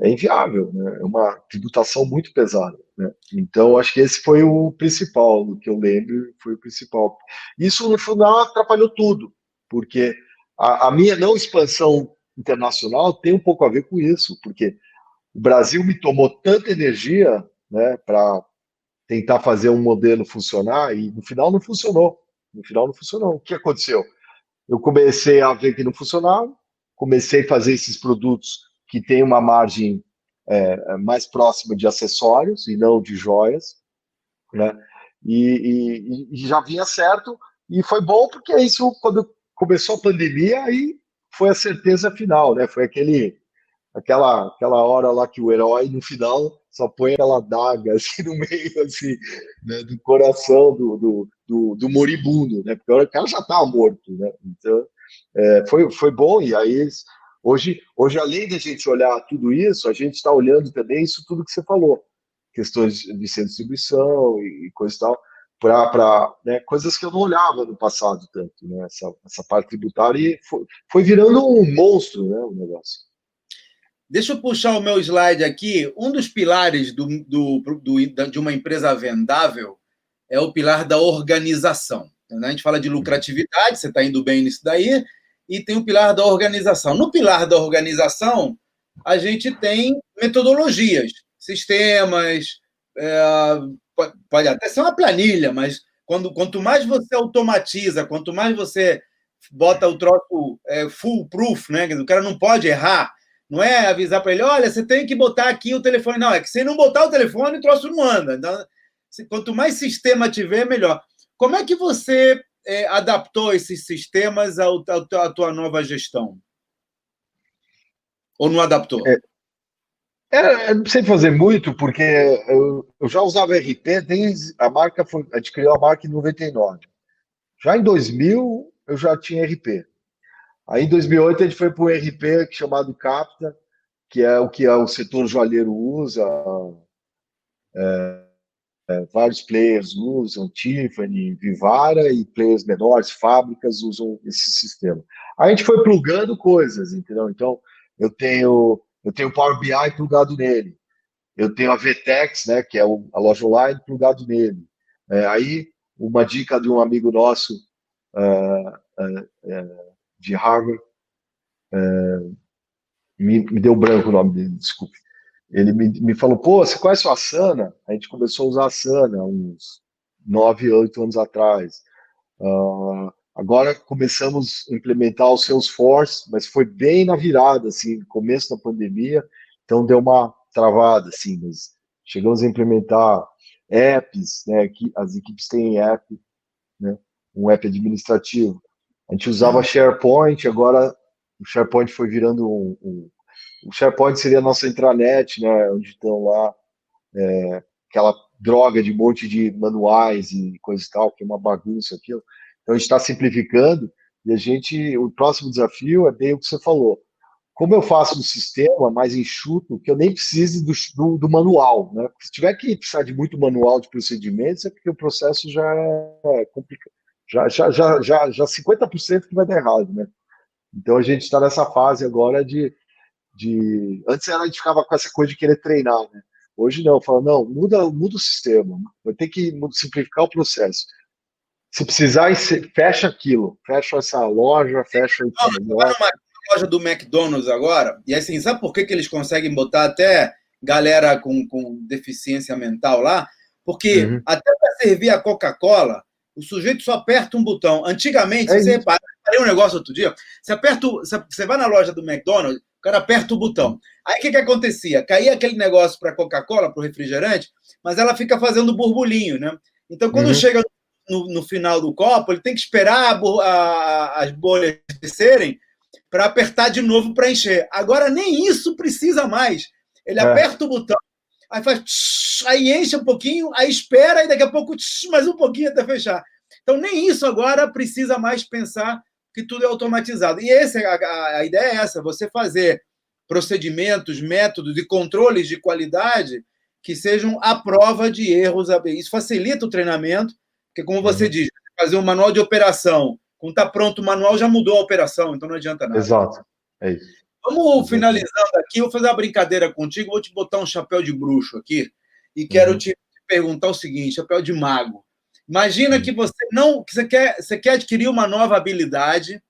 é inviável, né? É uma tributação muito pesada, né? Então, acho que esse foi o principal, do que eu lembro, foi o principal. Isso, no final, atrapalhou tudo, porque a minha não expansão internacional tem um pouco a ver com isso, porque o Brasil me tomou tanta energia, né, para tentar fazer um modelo funcionar e no final não funcionou. O que aconteceu? Eu comecei a ver que não funcionava, comecei a fazer esses produtos que têm uma margem mais próxima de acessórios e não de joias, né? E já vinha certo e foi bom porque isso, quando começou a pandemia, aí foi a certeza final, né? Foi aquela hora lá que o herói, no final, só põe aquela adaga assim, no meio assim, né, do coração do moribundo, né? Porque o cara já estava morto, né? Então, foi bom. E aí, hoje, além de a gente olhar tudo isso, a gente está olhando também isso tudo que você falou. Questões de distribuição e coisa e tal, né, coisas que eu não olhava no passado tanto, né? Essa parte tributária e foi virando um monstro, né, o negócio. Deixa eu puxar o meu slide aqui. Um dos pilares de uma empresa vendável é o pilar da organização. Né? A gente fala de lucratividade, você está indo bem nisso daí, e tem o pilar da organização. No pilar da organização, a gente tem metodologias, sistemas, pode até ser uma planilha, mas quanto mais você automatiza, quanto mais você bota o troço foolproof, né? O cara não pode errar. Não é avisar para ele, olha, você tem que botar aqui o telefone. Não, é que se não botar o telefone, o troço não anda. Então, quanto mais sistema tiver, melhor. Como é que você adaptou esses sistemas à tua nova gestão? Ou não adaptou? Eu não sei fazer muito, porque eu já usava RP desde a gente criou a marca em 99. Já em 2000, eu já tinha RP. Aí, em 2008, a gente foi para um ERP chamado Capta, que é o que o setor joalheiro usa, vários players usam, Tiffany, Vivara, e players menores, fábricas, usam esse sistema. A gente foi plugando coisas, entendeu? Então, eu tenho Power BI plugado nele, eu tenho a Vitex, né, que é a loja online, plugado nele. Aí, uma dica de um amigo nosso de Harvard, me deu branco o nome dele, desculpe. Ele me falou, pô, você conhece o Asana? A gente começou a usar Asana uns 9, 8 anos atrás. Agora começamos a implementar o Salesforce, mas foi bem na virada, assim, começo da pandemia, então deu uma travada, assim, mas chegamos a implementar apps, né, que as equipes têm app, né, um app administrativo. A gente usava SharePoint, agora o SharePoint foi virando o SharePoint seria a nossa intranet, né, onde estão lá aquela droga de um monte de manuais e coisa e tal, que é uma bagunça aquilo. Então, a gente está simplificando e o próximo desafio é bem o que você falou. Como eu faço um sistema mais enxuto, que eu nem precise do manual, né? Porque se tiver que precisar de muito manual de procedimentos, é porque o processo já é complicado. Já 50% que vai dar errado, né? Então, a gente está nessa fase agora de... Antes a gente ficava com essa coisa de querer treinar, né? Hoje não, fala, não, muda o sistema, vai ter que simplificar o processo. Se precisar, fecha aquilo, fecha essa loja, fecha... Eu vou numa loja do McDonald's agora, e assim, sabe por que eles conseguem botar até galera com deficiência mental lá? Porque até para servir a Coca-Cola, o sujeito só aperta um botão. Antigamente, você repara, eu falei um negócio outro dia, você vai na loja do McDonald's, o cara aperta o botão. Aí o que acontecia? Caía aquele negócio para a Coca-Cola, para o refrigerante, mas ela fica fazendo burburinho, né? Então, quando chega no final do copo, ele tem que esperar as bolhas descerem para apertar de novo para encher. Agora, nem isso precisa mais. Ele aperta o botão, aí faz... Tsh, aí enche um pouquinho, aí espera, e daqui a pouco tsh, mais um pouquinho até fechar. Então, nem isso agora precisa mais pensar, que tudo é automatizado. E a ideia é essa, você fazer procedimentos, métodos e controles de qualidade que sejam à prova de erros. Isso facilita o treinamento, porque, como você diz, fazer um manual de operação, quando está pronto o manual, já mudou a operação, então não adianta nada. Exato, é isso. Vamos finalizando aqui, eu vou fazer uma brincadeira contigo, vou te botar um chapéu de bruxo aqui, e quero te perguntar o seguinte, chapéu de mago. Imagina que você quer adquirir uma nova habilidade,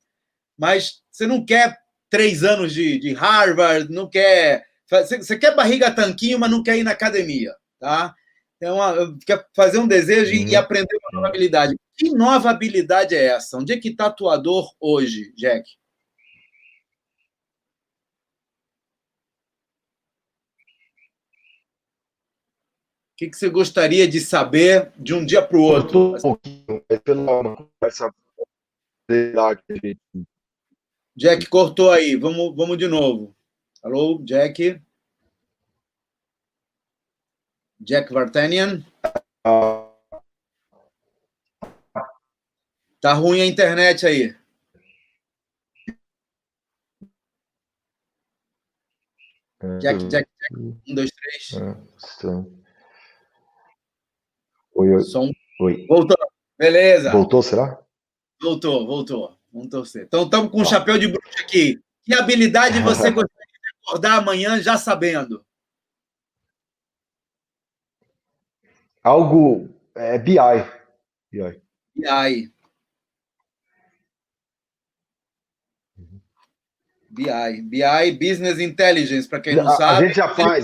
mas você não quer 3 anos de Harvard, não quer. Você quer barriga tanquinho, mas não quer ir na academia, tá? Então, quer fazer um desejo e aprender uma nova habilidade. Que nova habilidade é essa? Onde é que está tua dor hoje, Jack? O que você gostaria de saber de um dia para o outro? Jack, cortou aí. Vamos de novo. Alô, Jack? Jack Vartanian? Tá ruim a internet aí. Jack. 1, 2, 3. Oi. Oi. Voltou. Beleza. Voltou, será? Voltou. Vamos torcer. Então, estamos com um chapéu de bruxo aqui. Que habilidade você gostaria de acordar amanhã já sabendo? Algo... BI, Business Intelligence, para quem não sabe. A gente já faz,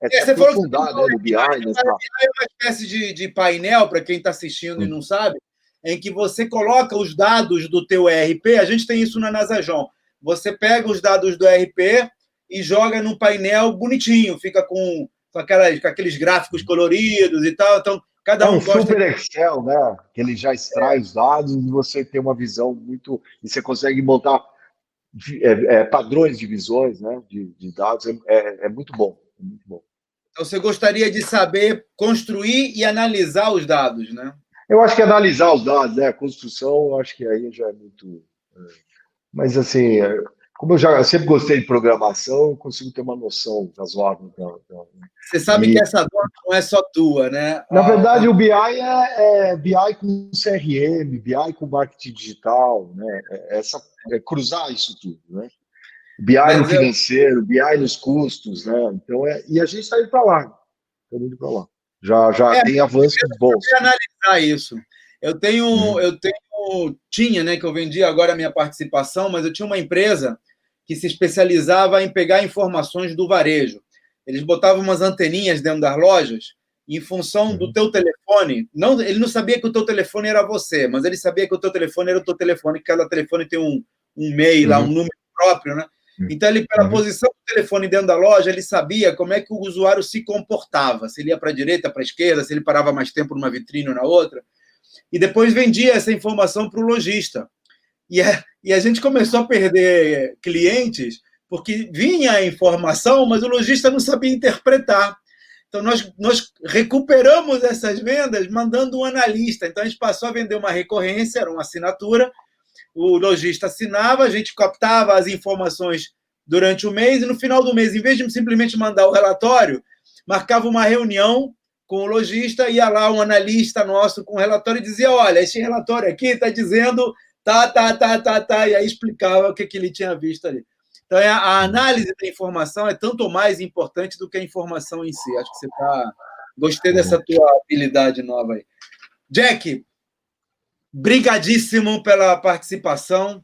mas você falou que o BI é uma espécie de painel, para quem está assistindo e não sabe, em que você coloca os dados do teu ERP, a gente tem isso na Nasajon, você pega os dados do ERP e joga num painel bonitinho, fica com aqueles gráficos coloridos e tal, então cada um gosta... É um super Excel, né? Que ele já extrai os dados e você tem uma visão muito... E você consegue montar padrões de visões, né? De dados, é muito bom. Muito bom. Então, você gostaria de saber construir e analisar os dados, né? Eu acho que analisar os dados, né? A construção, eu acho que aí já é muito... Mas, assim, como eu já sempre gostei de programação, eu consigo ter uma noção razoável. Você sabe que essa dor não é só tua, né? Na verdade, o BI é BI com CRM, BI com marketing digital, né? É cruzar isso tudo, né? BI no financeiro, BI nos custos, né? Então, e a gente está indo para lá. Já tem avanços bons. Eu vou analisar isso. Eu tinha, né, que eu vendi agora a minha participação, mas eu tinha uma empresa que se especializava em pegar informações do varejo. Eles botavam umas anteninhas dentro das lojas e, em função do teu telefone, ele não sabia que o teu telefone era você, mas ele sabia que o teu telefone era o teu telefone, que cada telefone tem um MEI lá, um número próprio, né? Então, ele, pela posição do telefone dentro da loja, ele sabia como é que o usuário se comportava, se ele ia para a direita, para a esquerda, se ele parava mais tempo numa vitrine ou na outra, e depois vendia essa informação para o lojista. E a gente começou a perder clientes porque vinha a informação, mas o lojista não sabia interpretar. Então, nós recuperamos essas vendas mandando um analista. Então, a gente passou a vender uma recorrência, era uma assinatura. O lojista assinava, a gente captava as informações durante o mês e, no final do mês, em vez de simplesmente mandar o relatório, marcava uma reunião com o lojista, ia lá um analista nosso com o relatório e dizia: olha, esse relatório aqui está dizendo tá, e aí explicava o que ele tinha visto ali. Então, a análise da informação é tanto ou mais importante do que a informação em si. Acho que você está... Gostei dessa tua habilidade nova aí. Jack, brigadíssimo pela participação.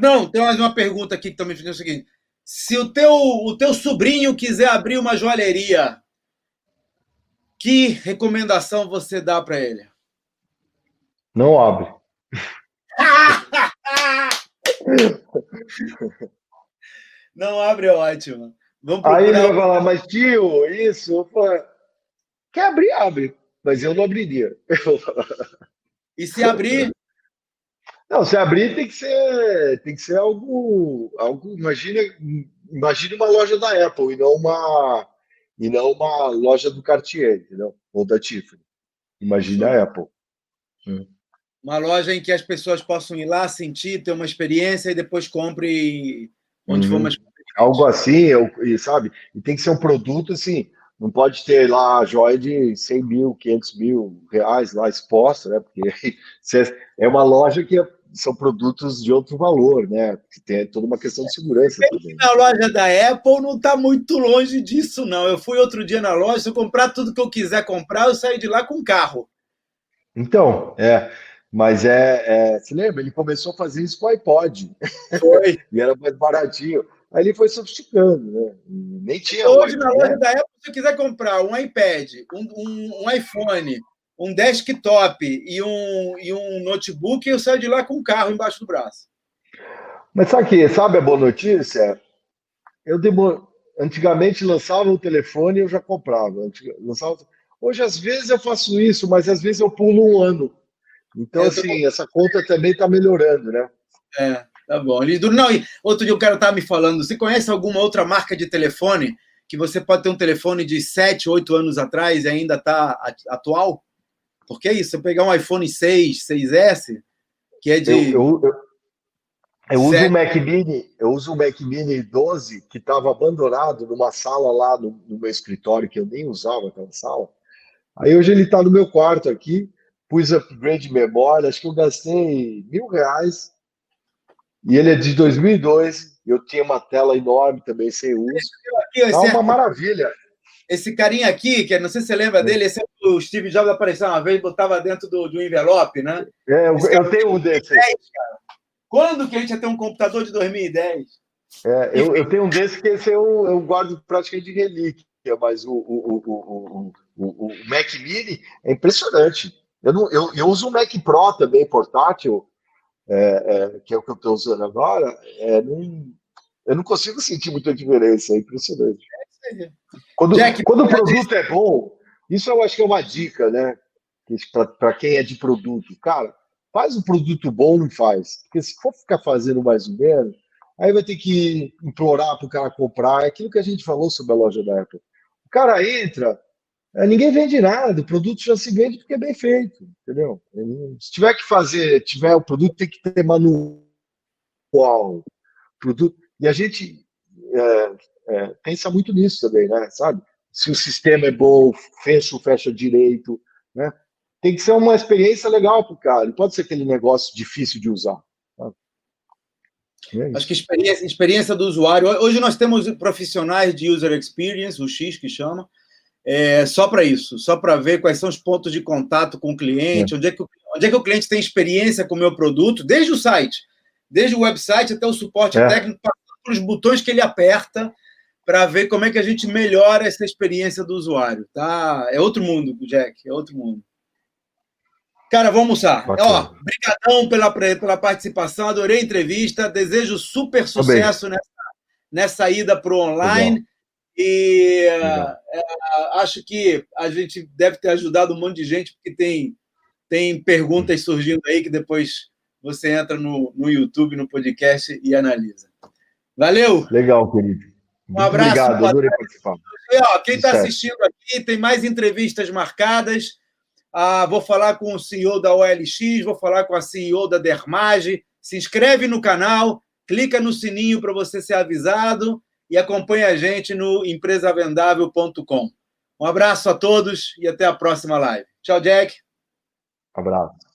Não, tem mais uma pergunta aqui que estão me pedindo o seguinte. Se o teu sobrinho quiser abrir uma joalheria, que recomendação você dá para ele? Não abre. Não abre, ótimo. Vamos aí ele vai falar, mas tio, isso... Quer abrir, abre. Mas eu não abriria. E se abrir? Não, se abrir tem que ser algo imagine uma loja da Apple e não uma loja do Cartier, entendeu? Ou da Tiffany. Imagina a Apple. Uma loja em que as pessoas possam ir lá, sentir, ter uma experiência e depois compre onde for uma experiência. Algo assim, sabe? E tem que ser um produto assim. Não pode ter lá a joia de 100 mil, 500 mil reais lá exposta, né? Porque é uma loja que são produtos de outro valor, né? Que tem toda uma questão de segurança também. Na loja da Apple não está muito longe disso, não. Eu fui outro dia na loja, se eu comprar tudo que eu quiser comprar, eu saí de lá com um carro. Então, mas você lembra? Ele começou a fazer isso com o iPod. Foi. E era mais baratinho. Aí ele foi sofisticando, né? Nem tinha. Hoje, na loja da Apple, se você quiser comprar um iPad, um iPhone, um desktop e um notebook, eu saio de lá com um carro embaixo do braço. Mas sabe a boa notícia? Antigamente lançava o telefone e eu já comprava. Hoje, às vezes, eu faço isso, mas às vezes eu pulo um ano. Então, essa conta também está melhorando, né? É. Tá bom. Não, outro dia o cara estava me falando, você conhece alguma outra marca de telefone que você pode ter um telefone de 7, 8 anos atrás e ainda está atual? Porque é isso, você pegar um iPhone 6, 6S, que é de... Eu uso o Mac Mini 12, que estava abandonado numa sala lá no meu escritório, que eu nem usava aquela sala. Aí hoje ele está no meu quarto aqui, pus upgrade de memória, acho que eu gastei R$1.000. E ele é de 2002, eu tinha uma tela enorme também, sem uso. Tá uma maravilha. Esse carinha aqui, que não sei se você lembra dele, esse é o Steve Jobs, apareceu uma vez, botava dentro do envelope, né? Eu tenho um desses. Quando que a gente ia ter um computador de 2010? Eu tenho um desses que esse eu guardo praticamente de relíquia, mas o Mac Mini é impressionante. Eu uso um Mac Pro também, portátil, que é o que eu estou usando agora, eu não consigo sentir muita diferença, é impressionante. Quando o produto é bom, isso eu acho que é uma dica, né? Para quem é de produto, cara, faz um produto bom, não faz. Porque se for ficar fazendo mais ou menos, aí vai ter que implorar para o cara comprar. É aquilo que a gente falou sobre a loja da Apple. O cara entra, ninguém vende nada, o produto já se vende porque é bem feito, entendeu? Se tiver o produto, tem que ter manual, qual produto. E a gente pensa muito nisso também, né? Sabe? Se o sistema é bom, fecha direito, né? Tem que ser uma experiência legal para o cara. Não pode ser aquele negócio difícil de usar. Acho que experiência do usuário. Hoje nós temos profissionais de user experience, o X que chama, só para isso, só para ver quais são os pontos de contato com o cliente, onde é que o cliente tem experiência com o meu produto, desde o site, desde o website até o suporte técnico, passando pelos botões que ele aperta, para ver como é que a gente melhora essa experiência do usuário, tá? É outro mundo, Jack, é outro mundo. Cara, vamos almoçar. Ó, brigadão pela participação, adorei a entrevista, desejo super sucesso nessa ida para o online. Legal. E acho que a gente deve ter ajudado um monte de gente, porque tem perguntas surgindo aí que depois você entra no YouTube, no podcast e analisa. Valeu! Legal, querido. Um abraço. Obrigado, adorei participar. E, ó, quem está assistindo aqui, tem mais entrevistas marcadas. Ah, vou falar com o CEO da OLX, vou falar com a CEO da Dermage. Se inscreve no canal, clica no sininho para você ser avisado e acompanha a gente no empresavendável.com. Um abraço a todos e até a próxima live. Tchau, Jack. Abraço.